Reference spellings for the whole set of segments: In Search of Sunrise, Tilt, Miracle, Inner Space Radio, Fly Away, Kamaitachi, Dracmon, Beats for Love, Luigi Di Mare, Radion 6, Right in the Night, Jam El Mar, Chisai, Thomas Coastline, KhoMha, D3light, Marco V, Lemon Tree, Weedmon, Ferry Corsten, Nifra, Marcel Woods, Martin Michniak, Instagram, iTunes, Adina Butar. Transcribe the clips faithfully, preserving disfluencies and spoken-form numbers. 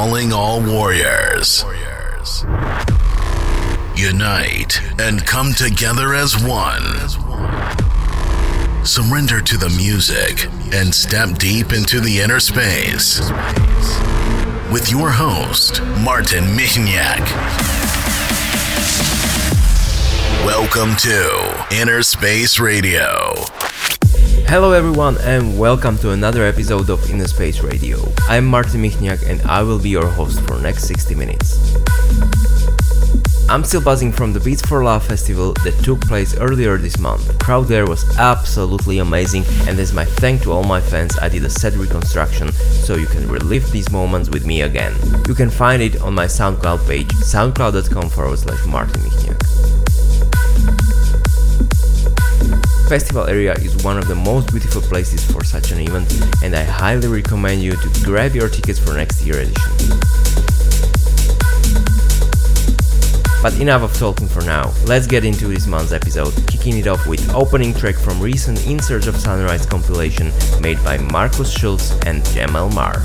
Calling all warriors. Unite and come together as one. Surrender to the music and step deep into the inner space. With your host, Martin Michniak. Welcome to Inner Space Radio. Hello everyone and welcome to another episode of Inner Space Radio. I'm Martin Michniak and I will be your host for next sixty minutes. I'm still buzzing from the Beats for Love festival that took place earlier this month. The crowd there was absolutely amazing, and as my thanks to all my fans I did a set reconstruction so you can relive these moments with me again. You can find it on my SoundCloud page, soundcloud.com forward slash Martin Michniak. Festival area is one of the most beautiful places for such an event, and I highly recommend you to grab your tickets for next year's edition. But enough of talking for now, let's get into this month's episode, kicking it off with opening track from recent In Search of Sunrise compilation made by Markus Schulz and Jam El Mar.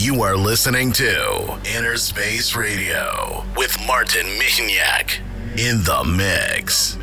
You are listening to Inner Space Radio with Martin Michniak in the mix.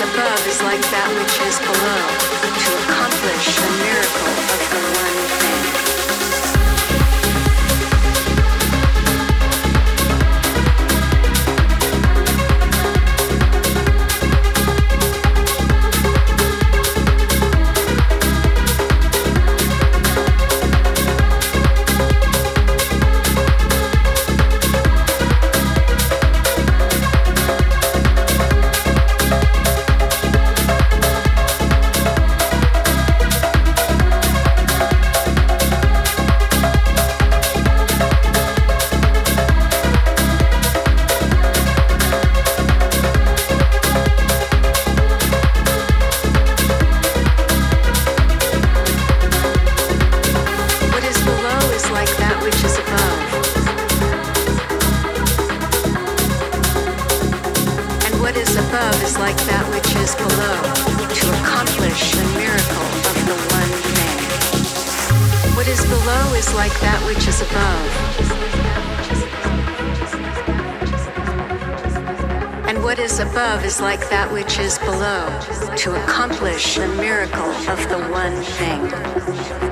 Above is like that which is below, to accomplish the miracle of God. below is like that which is above. And what is above is like that which is below, to accomplish the miracle of the one thing.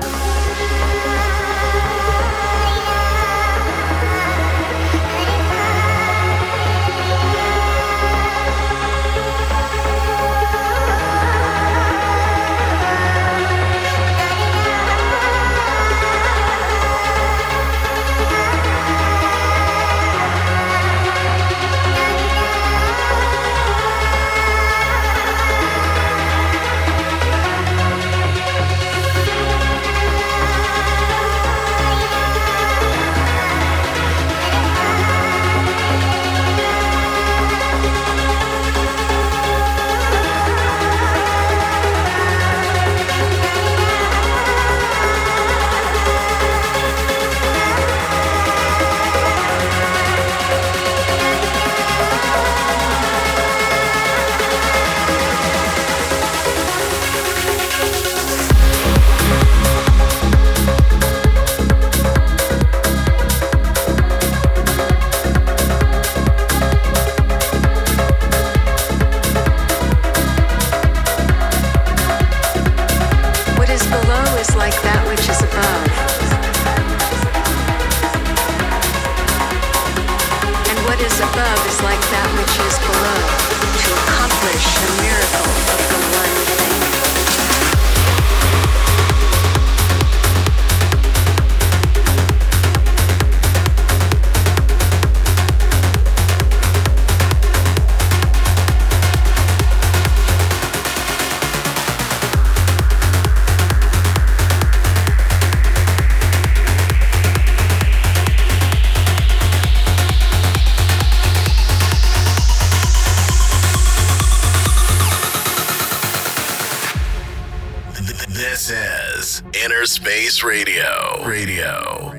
Space Radio. Radio.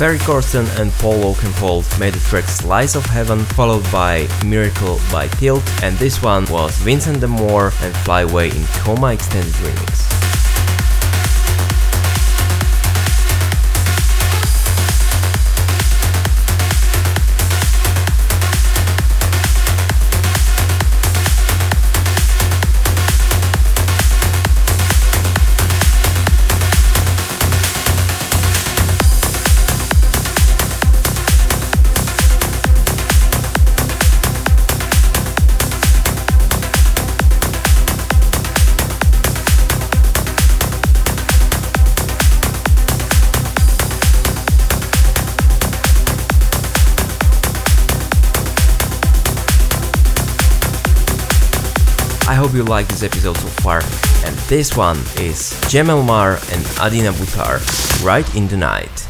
Ferry Corsten and Paul Oakenfold made the track Slice of Heaven, followed by Miracle by Tilt, and this one was Vincent De Moor and Fly Away in KhoMha Extended Remix. I hope you like this episode so far, and this one is Jam El Mar and Adina Butar, Right in the Night.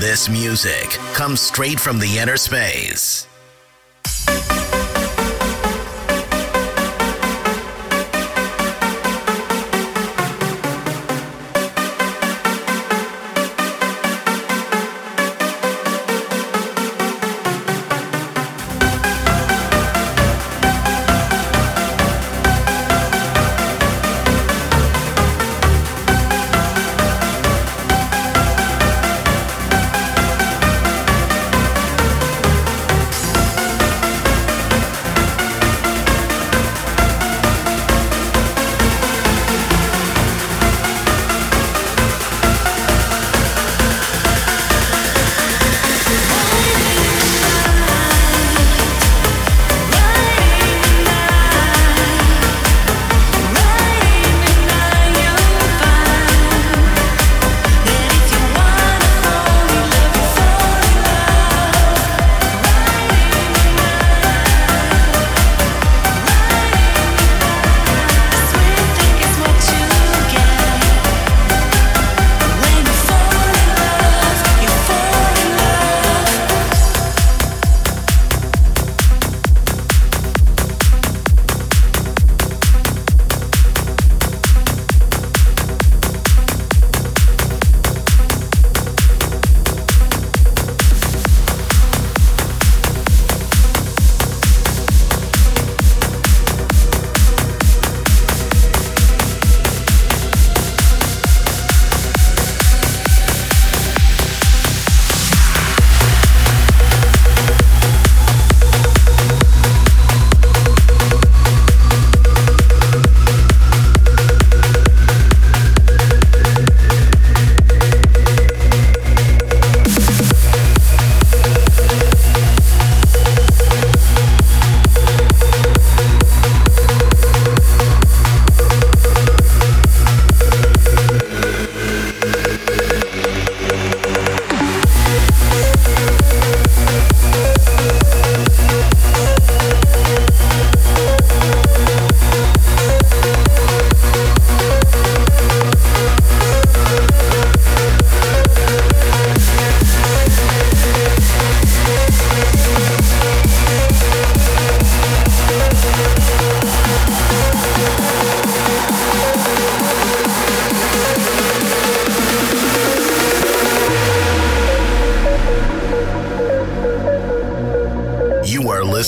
This music comes straight from the inner space.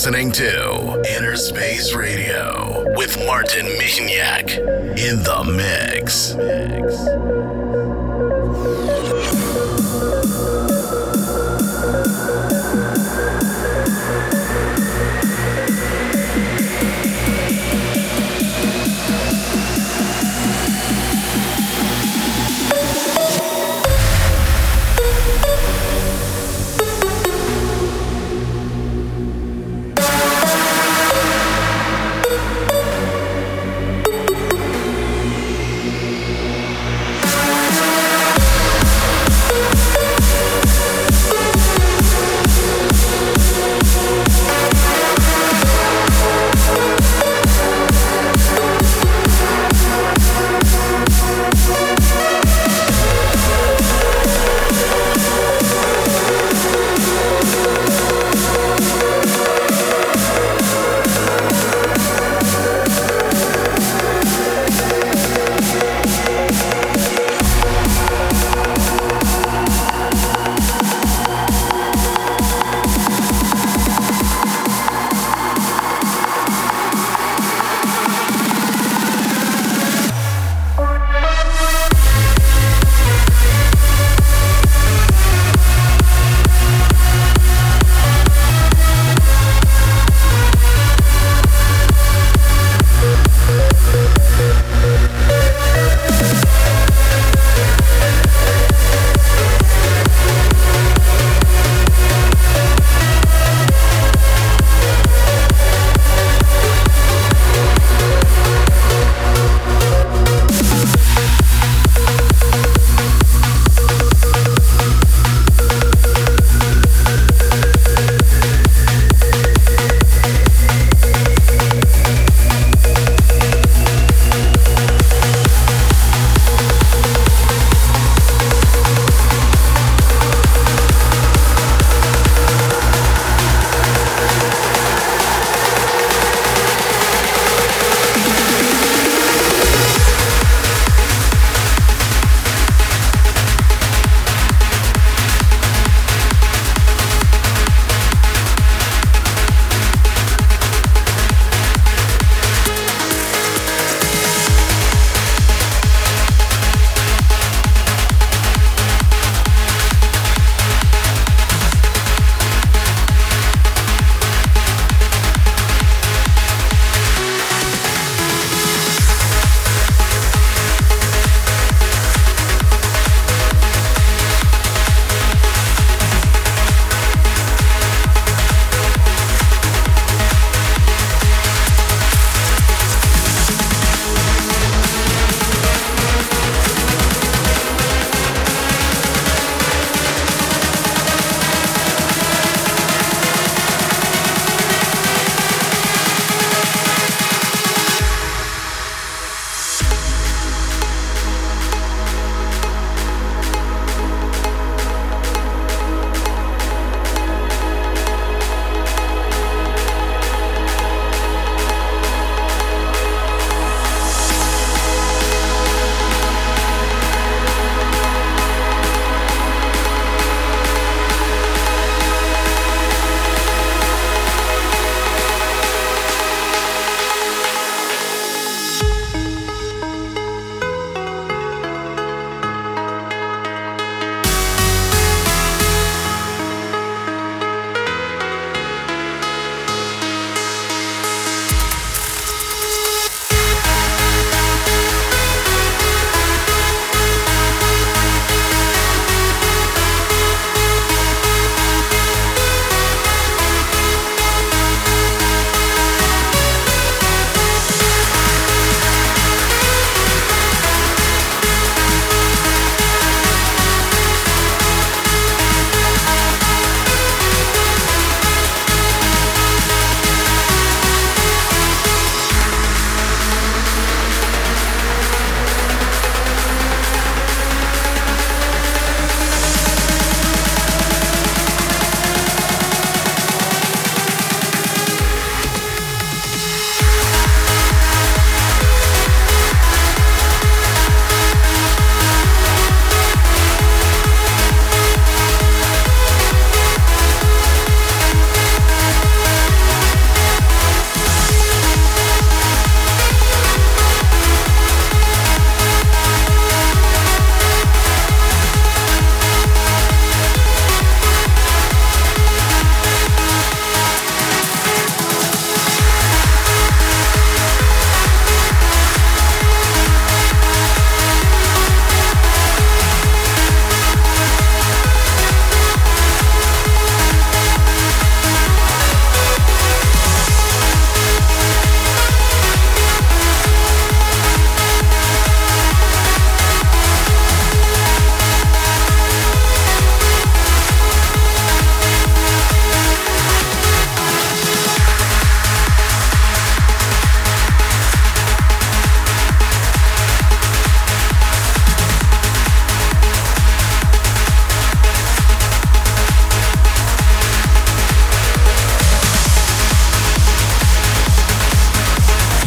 listening to Inner Space Radio with Martin Michniak in the mix.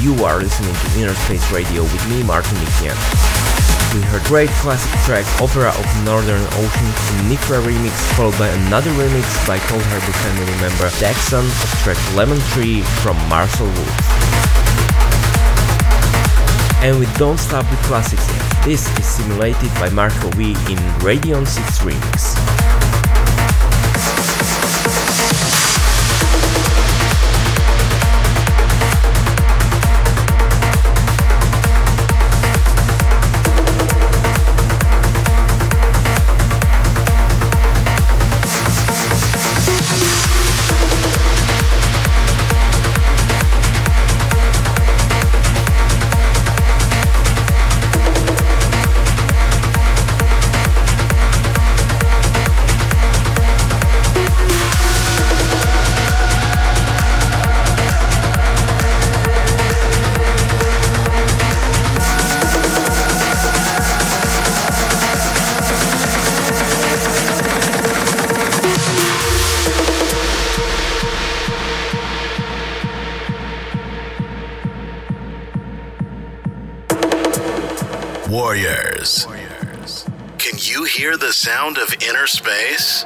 You are listening to Inner Space Radio with me, Martin Michniak. We heard great classic track Opera of the Northern Ocean, a Nifra remix, followed by another remix by Cold Harbor family member Daxson of track Lemon Tree from Marcel Woods. And we don't stop with classics yet. This is Simulated by Marco V in Radion six remix. Warriors. Warriors. Can you hear the sound of inner space?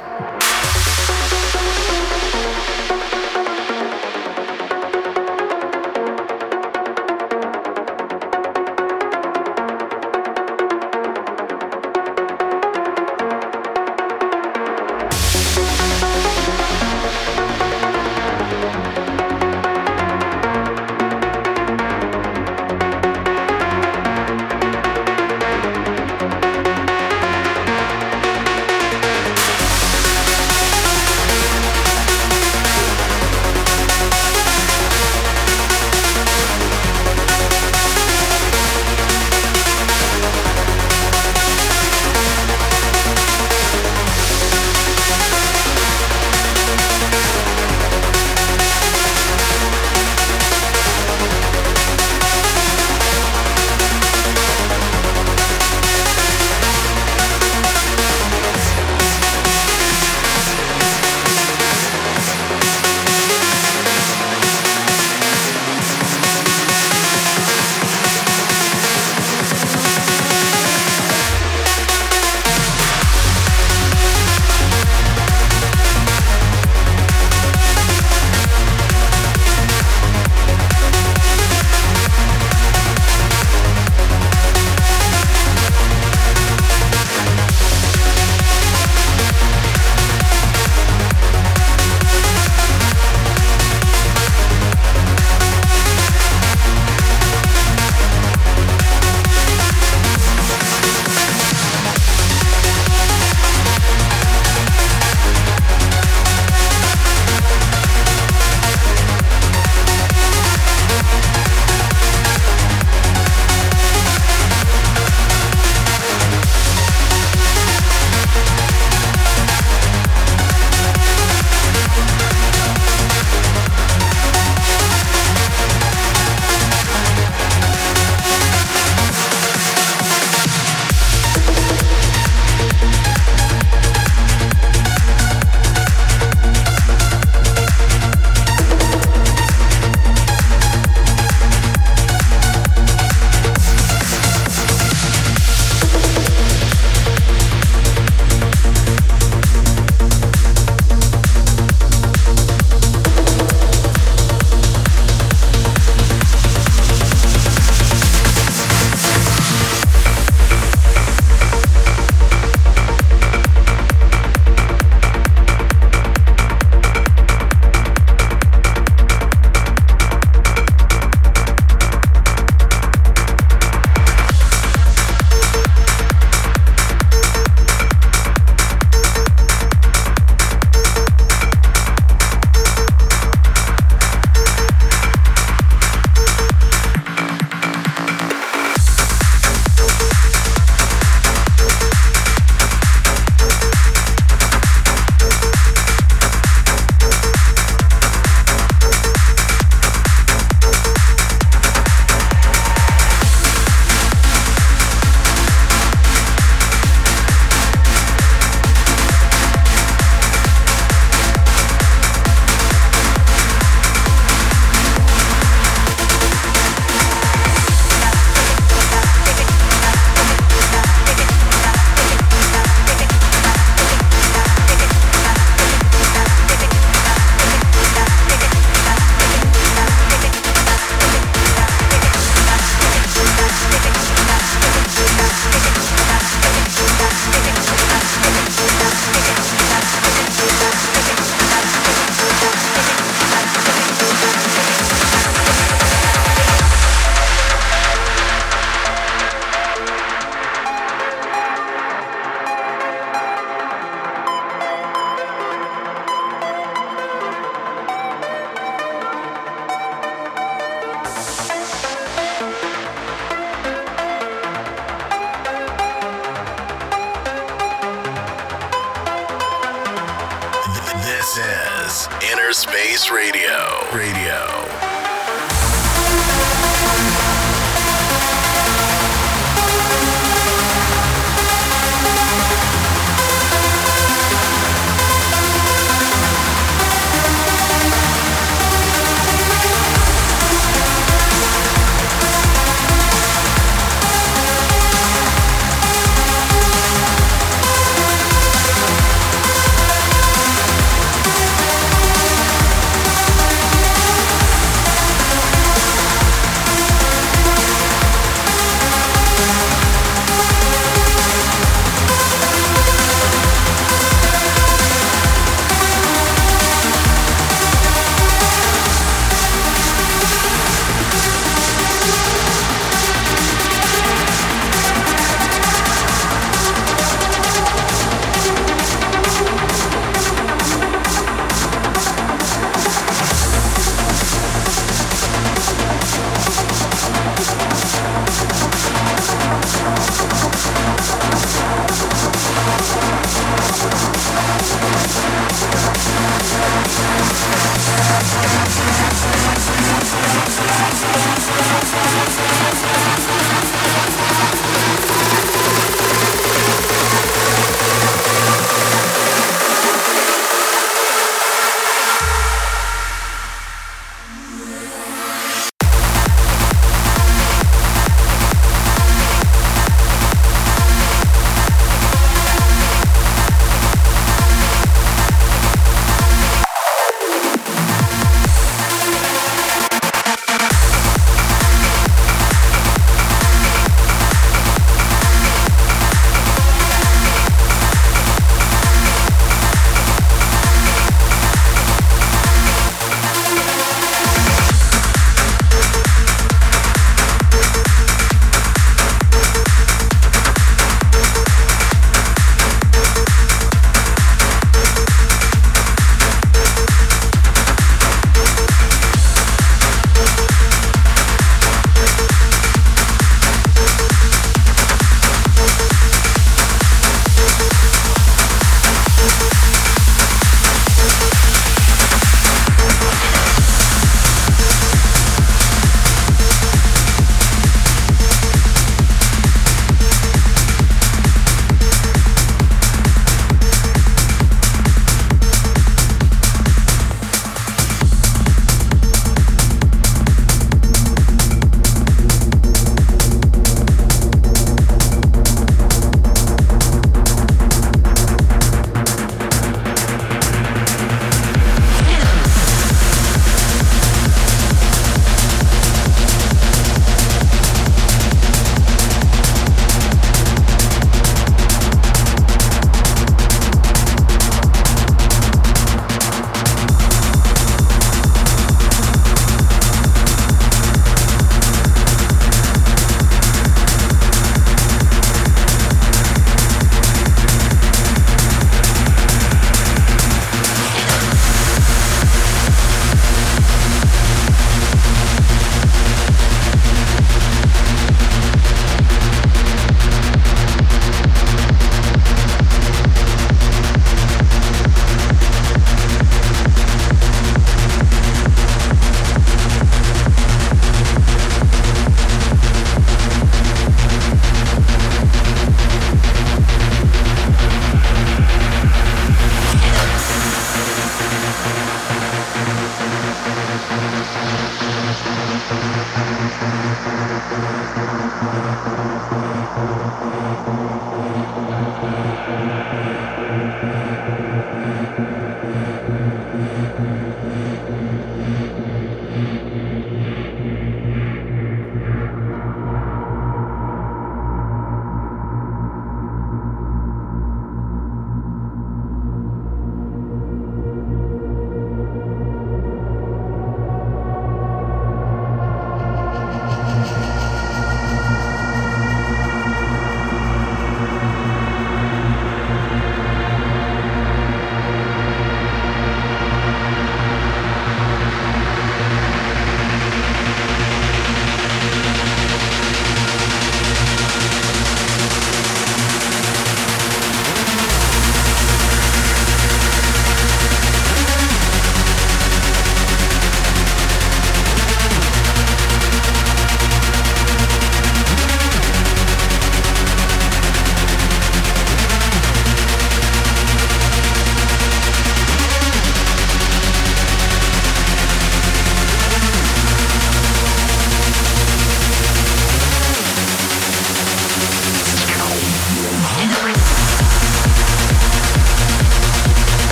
Space Radio. Radio.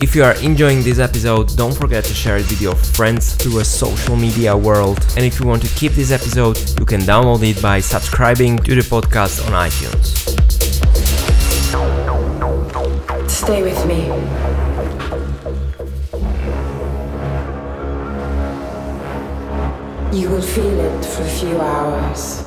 If you are enjoying this episode, don't forget to share it with your friends through a social media world. And if you want to keep this episode, you can download it by subscribing to the podcast on iTunes. Stay with me. You will feel it for a few hours.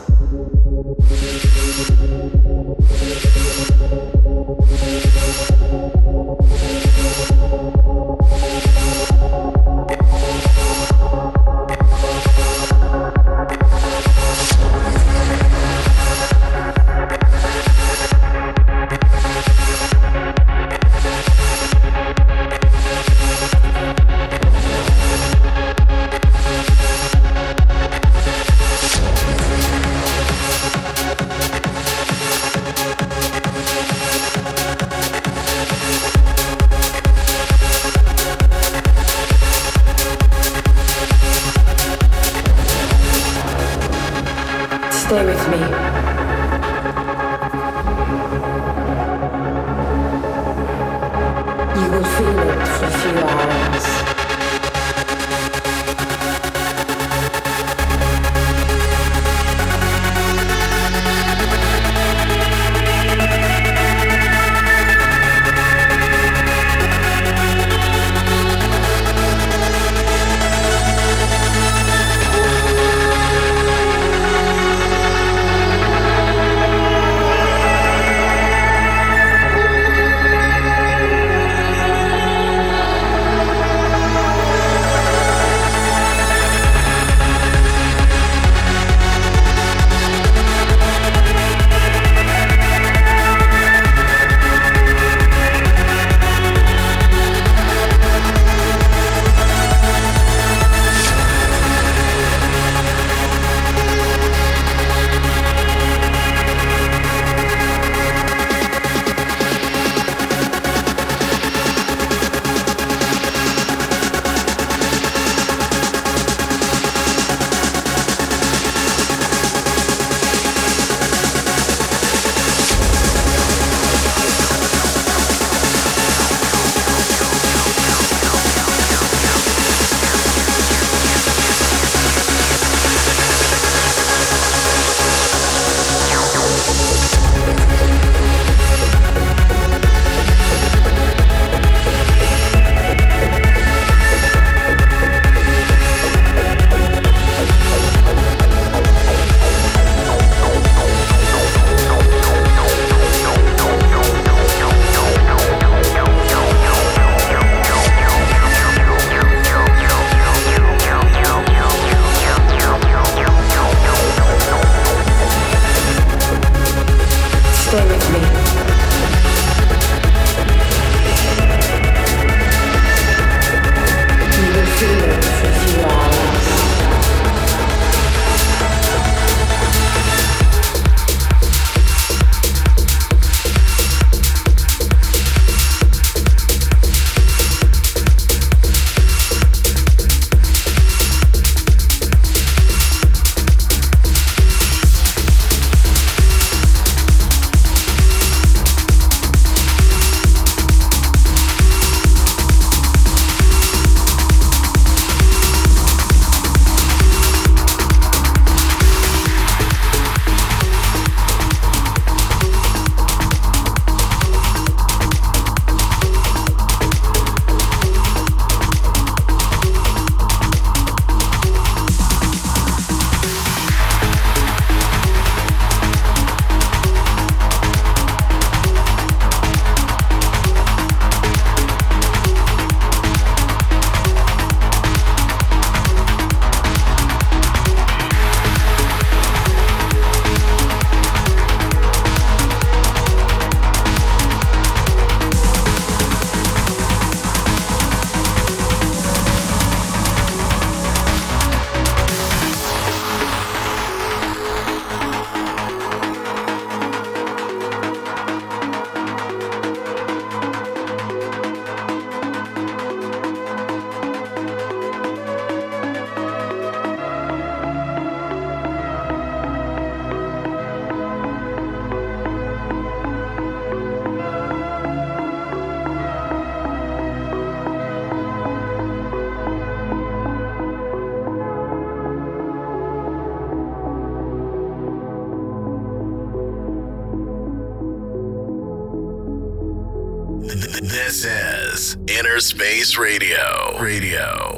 Stay with me. This is Inner Space Radio. Radio.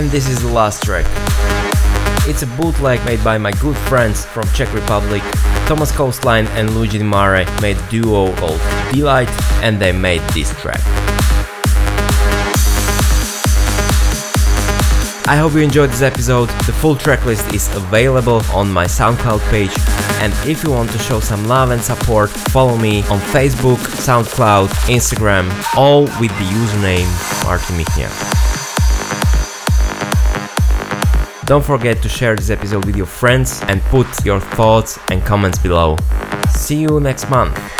and this is the last track. It's a bootleg made by my good friends from Czech Republic, Thomas Coastline and Luigi Di Mare made a duo called D three light, and they made this track. I hope you enjoyed this episode. The full tracklist is available on my SoundCloud page, and if you want to show some love and support, follow me on Facebook, SoundCloud, Instagram, all with the username Martin Michniak. Don't forget to share this episode with your friends and put your thoughts and comments below. See you next month.